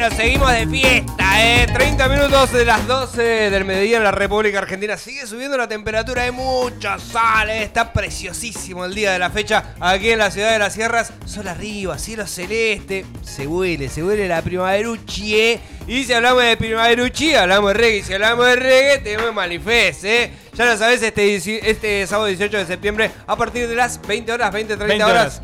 Bueno, seguimos de fiesta, 30 minutos de las 12 del mediodía en la República Argentina. Sigue subiendo la temperatura, hay mucha sol, está preciosísimo el día de la fecha aquí en la ciudad de las sierras. Sol arriba, cielo celeste, se huele la primaveruchie. Y si hablamos de primaveruchie, hablamos de reggae. Y si hablamos de reggae, tenemos Manifest, Ya lo sabés, este sábado 18 de septiembre, a partir de las 20 horas,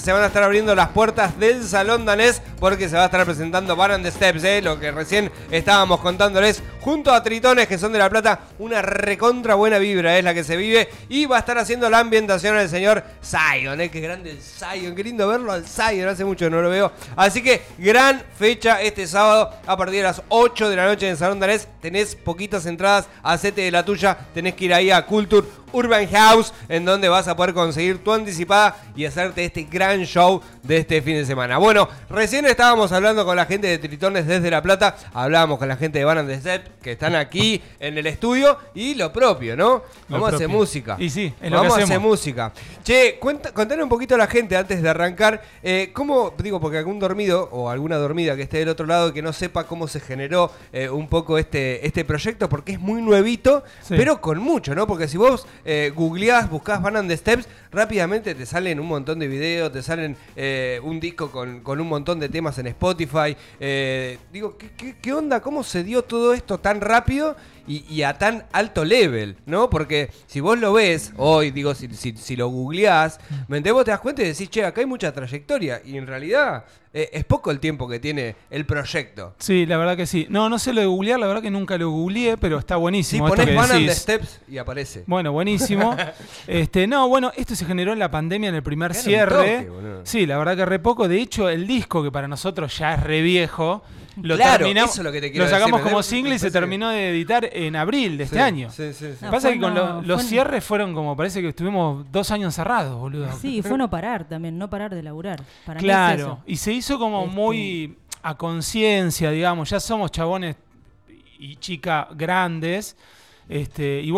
se van a estar abriendo las puertas del Salón Danés, porque se va a estar presentando Van and the Steps, lo que recién estábamos contándoles, junto a Tritones, que son de La Plata. Una recontra buena vibra es la que se vive, y va a estar haciendo la ambientación el señor Zion, Qué grande el Zion, qué lindo verlo al Zion, hace mucho que no lo veo. Así que gran fecha este sábado, a partir de las 8 de la noche en el Salón Danés. Tenés poquitas entradas, hacete de la tuya, tenés que ir ahí a Culture Urban House, en donde vas a poder conseguir tu anticipada y hacerte este gran show de este fin de semana. Bueno, recién estábamos hablando con la gente de Tritones desde La Plata, hablábamos con la gente de Van and Decept, que están aquí en el estudio, y lo propio, ¿no? Vamos a hacer música. Y sí, es lo que hacemos. Vamos a hacer música. Che, contale un poquito a la gente antes de arrancar, cómo, digo, porque algún dormido o alguna dormida que esté del otro lado que no sepa cómo se generó un poco este proyecto, porque es muy nuevito, sí, pero con mucho, ¿no? Porque si vos googleás, buscás Band and the Steps, rápidamente te salen un montón de videos, te salen un disco con un montón de temas en Spotify. Digo, ¿qué onda? ¿Cómo se dio todo esto tan rápido y a tan alto level, ¿no? Porque si vos lo ves hoy, digo, si lo googleás, vos te das cuenta y decís, che, acá hay mucha trayectoria, y en realidad es poco el tiempo que tiene el proyecto. Sí, la verdad que sí. No sé lo de googlear, la verdad que nunca lo googleé, pero está buenísimo. Sí, ponés Van and the Steps y aparece. Bueno, buenísimo. Esto se generó en la pandemia, en el primer cierre. Toque, sí, la verdad que re poco. De hecho, el disco, que para nosotros ya es re viejo, lo sacamos como single y se terminó de editar en abril de este año. Sí, sí, sí. Los cierres fueron como, parece que estuvimos 2 años cerrados, boludo. Sí, fue no parar de laburar. Para mí es eso. Y se hizo como muy a conciencia, digamos. Ya somos chabones y chicas grandes. Y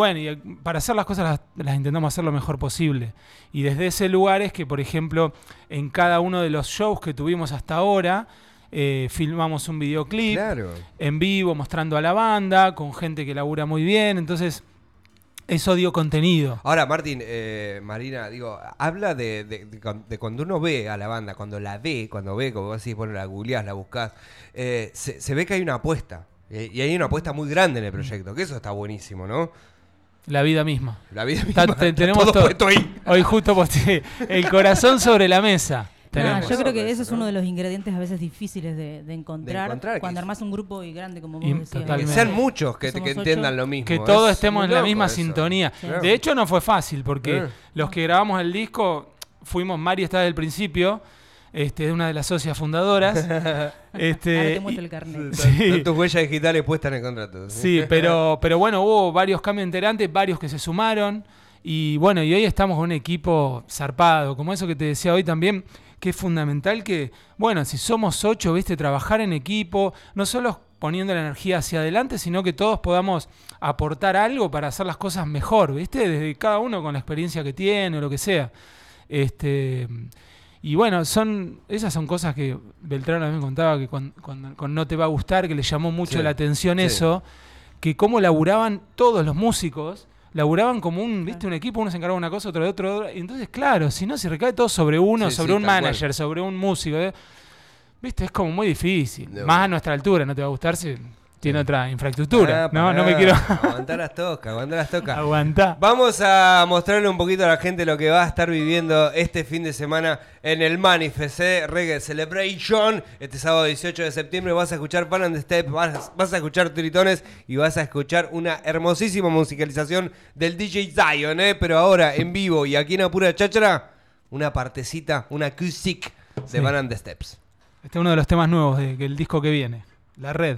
para hacer las cosas las intentamos hacer lo mejor posible. Y desde ese lugar es que, por ejemplo, en cada uno de los shows que tuvimos hasta ahora, filmamos un videoclip en vivo mostrando a la banda con gente que labura muy bien, entonces eso dio contenido. Ahora, Martín, Marina, digo, habla de cuando uno ve a la banda, cuando ve, como vos decís, la googleás, la buscás, se ve que hay una apuesta, y hay una apuesta muy grande en el proyecto, que eso está buenísimo, ¿no? La vida misma. Tenemos todo puesto ahí. Hoy justo posteé el corazón sobre la mesa. Yo creo que eso es uno de los ingredientes a veces difíciles de encontrar, cuando armás un grupo y grande, como vos decías. Que sean muchos que entiendan lo mismo. Que todos estemos en la misma sintonía. Sí. De hecho, no fue fácil, porque los que grabamos el disco fuimos, Mari está desde el principio, es una de las socias fundadoras. Ahora te muestro el carnet. Sí. Tus huellas digitales puestas en el contrato. Sí, pero bueno, hubo varios cambios integrantes, varios que se sumaron, y hoy estamos con un equipo zarpado, como eso que te decía hoy también, que es fundamental que, si somos 8, trabajar en equipo, no solo poniendo la energía hacia adelante, sino que todos podamos aportar algo para hacer las cosas mejor, desde cada uno con la experiencia que tiene o lo que sea. Esas son cosas que Beltrán a mí me contaba, que con No Te Va a Gustar, que le llamó mucho la atención eso, que cómo laburaban todos los músicos, laburaban como un equipo, uno se encargaba de una cosa, otro de otro. Y entonces, claro, si no, se recae todo sobre uno, sobre un manager, sobre un músico. Es como muy difícil. No. Más a nuestra altura, No Te Va a Gustar si tiene otra infraestructura. No me quiero... Aguantá las tocas. Aguantá. Vamos a mostrarle un poquito a la gente lo que va a estar viviendo este fin de semana en el Manifest Reggae Celebration. Este sábado 18 de septiembre vas a escuchar Van and the Steps, vas a escuchar Tritones y vas a escuchar una hermosísima musicalización del DJ Zion, Pero ahora, en vivo y aquí en Apura Cháchara, una partecita, una acoustic de Van and the Steps. Este es uno de los temas nuevos del disco que viene, La Red.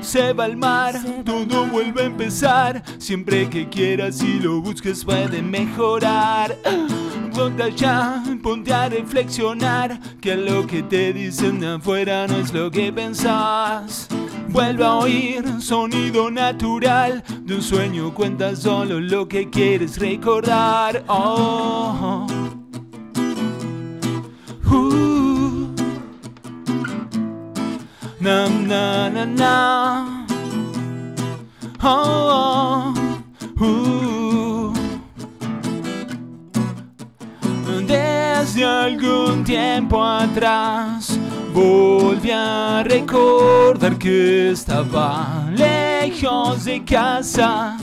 Se va al mar, todo vuelve a empezar, siempre que quieras y lo busques puede mejorar. Vota ya, ponte a reflexionar, que lo que te dicen de afuera no es lo que pensás. Vuelve a oír sonido natural, de un sueño cuenta solo lo que quieres recordar. Oh. Na na na na. Oh, oh. Desde algún tiempo atrás volví a recordar que estaba lejos de casa,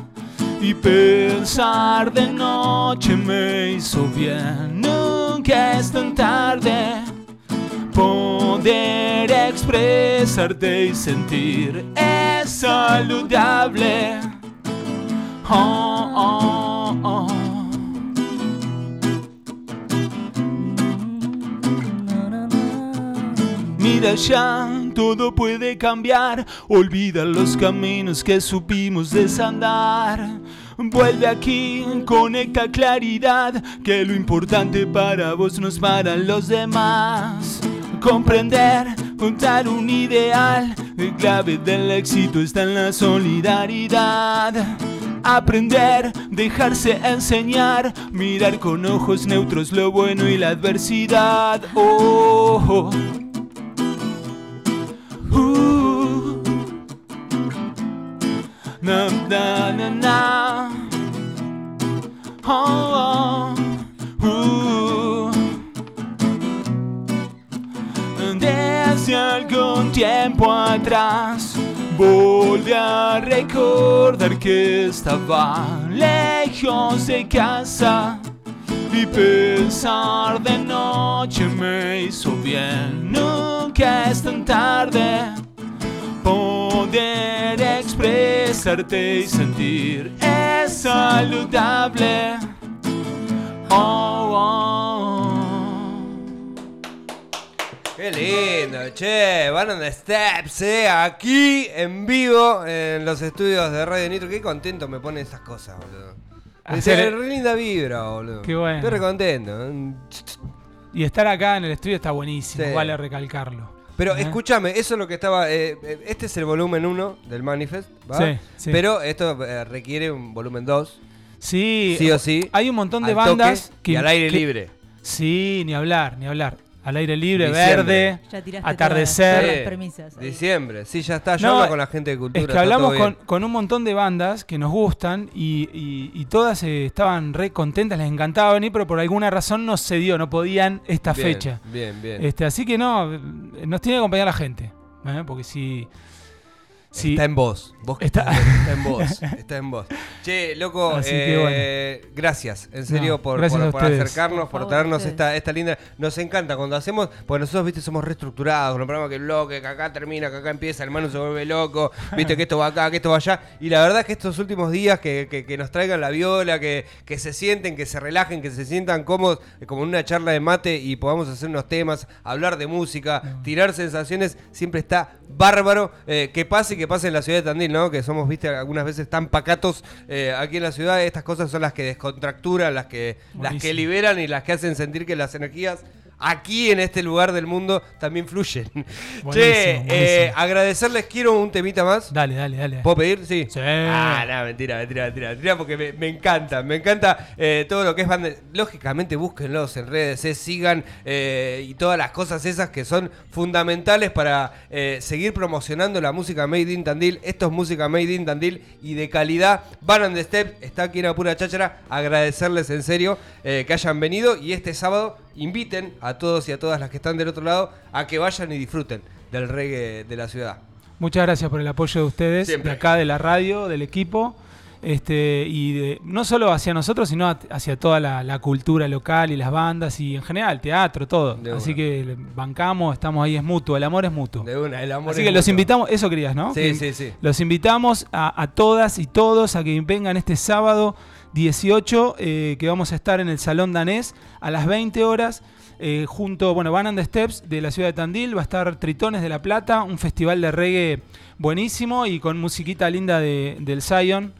y pensar de noche me hizo bien. Nunca es tan tarde poder expresarte y sentir es saludable. Oh, oh, oh. Mira ya, todo puede cambiar, olvida los caminos que supimos desandar. Vuelve aquí, conecta claridad, que lo importante para vos no es para los demás. Comprender, contar un ideal, la clave del éxito está en la solidaridad. Aprender, dejarse enseñar, mirar con ojos neutros lo bueno y la adversidad. Oh, oh. Na na na na. Oh, oh. Desde algún tiempo atrás volví a recordar que estaba lejos de casa, y pensar de noche me hizo bien. Nunca es tan tarde poder expresarte y sentir es saludable. Oh, oh. Qué lindo, che. Van and Decept, aquí en vivo en los estudios de Radio Nitro. Qué contento me pone esas cosas, boludo. Hacer re linda vibra, boludo. Qué bueno. Estoy re contento. Y estar acá en el estudio está buenísimo, sí. Vale recalcarlo. Pero escúchame, eso es lo que estaba... este es el volumen 1 del Manifest, ¿va? Sí, sí. Pero esto requiere un volumen 2. Sí. Sí o sí. Hay un montón de bandas que... Y al aire libre. Sí, ni hablar. Al aire libre, diciembre. Verde, atardecer. Permisas, diciembre, sí, ya está. Yo hablo con la gente de cultura. Es que hablamos con un montón de bandas que nos gustan y todas estaban re contentas, les encantaba venir, pero por alguna razón no se dio, no podían esta fecha. Bien. Así que nos tiene que acompañar la gente, ¿eh? Porque si... Está en vos. Está en vos. Che, loco, gracias, en serio, por acercarnos, por traernos esta linda... Nos encanta cuando hacemos, porque nosotros, viste, somos reestructurados, con un programa que el bloque, que acá termina, que acá empieza, el hermano se vuelve loco, viste, que esto va acá, que esto va allá, y la verdad es que estos últimos días que nos traigan la viola, que se sienten, que se relajen, que se sientan cómodos, como en una charla de mate, y podamos hacer unos temas, hablar de música, tirar sensaciones, siempre está bárbaro, que pase en la ciudad de Tandil, ¿no? Que somos, viste, algunas veces tan pacatos aquí en la ciudad. Estas cosas son las que descontracturan, las que liberan y las que hacen sentir que las energías aquí en este lugar del mundo también fluyen. Buenísimo, che, buenísimo. Agradecerles, quiero un temita más. Dale. ¿Puedo pedir? Sí. Mentira, porque me encanta todo lo que es banda. Lógicamente búsquenlos en redes, sigan y todas las cosas esas que son fundamentales para seguir promocionando la música Made in Tandil. Esto es música Made in Tandil y de calidad. Van and Decept está aquí en Apura Cháchara. Agradecerles en serio que hayan venido, y este sábado inviten a todos y a todas las que están del otro lado a que vayan y disfruten del reggae de la ciudad. Muchas gracias por el apoyo de ustedes, siempre. De acá, de la radio, del equipo. y no solo hacia nosotros, sino hacia toda la cultura local y las bandas y en general, teatro, todo. Así que bancamos, estamos ahí, es mutuo, el amor es mutuo. De una, el amor. Así que los invitamos, eso querías, ¿no? Sí, sí, sí. Los invitamos a todas y todos a que vengan este sábado 18, que vamos a estar en el Salón Danés a las 20 horas. Junto, bueno, Van and Decept de la ciudad de Tandil, va a estar Tritones de La Plata, un festival de reggae buenísimo y con musiquita linda del Zion,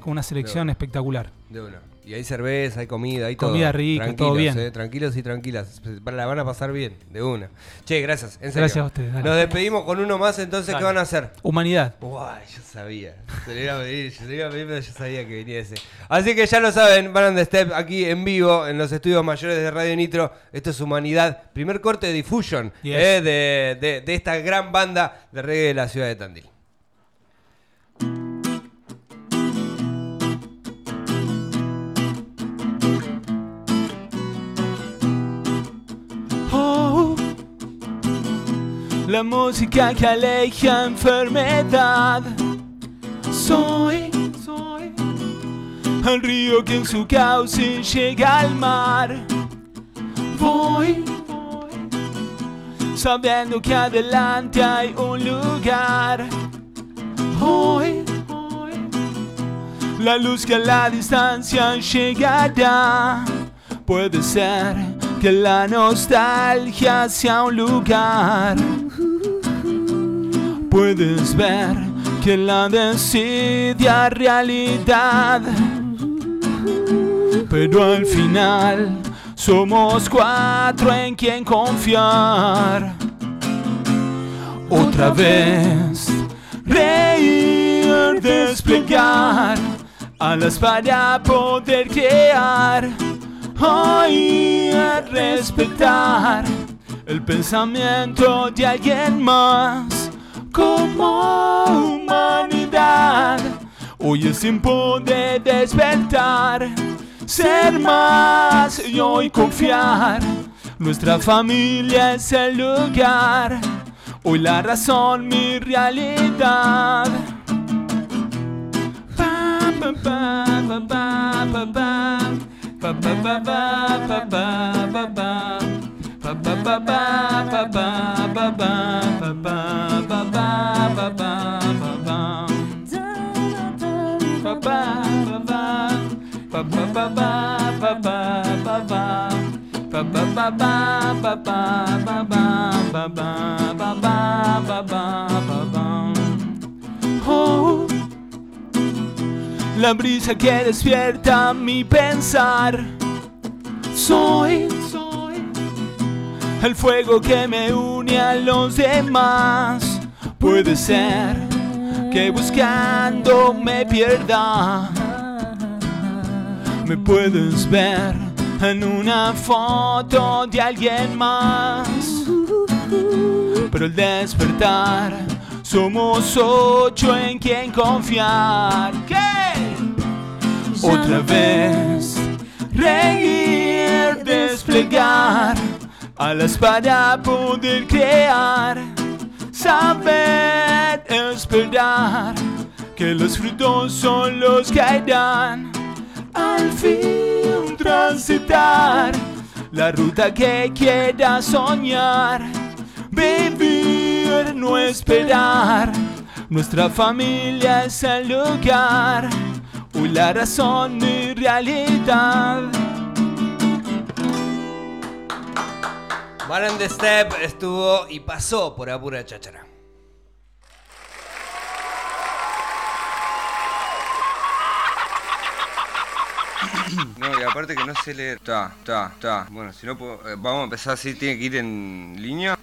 con una selección espectacular. De una. Y hay cerveza, hay comida, hay todo. Comida rica, tranquilos, todo bien. Tranquilos y tranquilas, la van a pasar bien, de una. Che, gracias, en serio. Gracias a ustedes. Dale. Nos despedimos con uno más, entonces, dale. ¿Qué van a hacer? Humanidad. Uy, yo sabía. Se le iba a pedir, pero yo sabía que venía ese. Así que ya lo saben, Van and Decept aquí en vivo, en los estudios mayores de Radio Nitro. Esto es Humanidad, primer corte de Diffusion, de esta gran banda de reggae de la ciudad de Tandil. La música que aleja enfermedad. Soy el río que en su cauce llega al mar. Voy sabiendo que adelante hay un lugar. Hoy la luz que a la distancia llegará. Puede ser que la nostalgia sea un lugar. Puedes ver que la desidia realidad, pero al final somos 4 en quien confiar. Otra vez reír, desplegar alas para poder crear. Hoy respetar el pensamiento de alguien más. Como humanidad, hoy es tiempo de despertar, ser más y hoy confiar. Nuestra familia es el lugar, hoy la razón, mi realidad. Pa, pa, pa, pa, pa, pa, pa. Pa, pa, pa, pa, pa, pa, pa. Ba ba ba ba ba ba ba ba ba ba ba ba ba ba. Ba ba ba ba ba ba ba ba ba ba. Ba ba ba ba ba ba ba ba ba ba ba ba ba. Oh, la brisa que despierta mi pensar. Soy el fuego que me une a los demás. Puede ser que buscando me pierda. Me puedes ver en una foto de alguien más, pero al despertar somos 8 en quien confiar. ¿Qué? Otra vez reír, desplegar alas para poder crear, saber esperar que los frutos son los que caerán. Al fin transitar la ruta que quiera soñar, vivir, no esperar. Nuestra familia es el lugar, hoy la razón, mi realidad. Van and Decept estuvo y pasó por A Pura Cháchara. No, y aparte que no sé leer. Bueno, si no puedo, vamos a empezar así, tiene que ir en línea.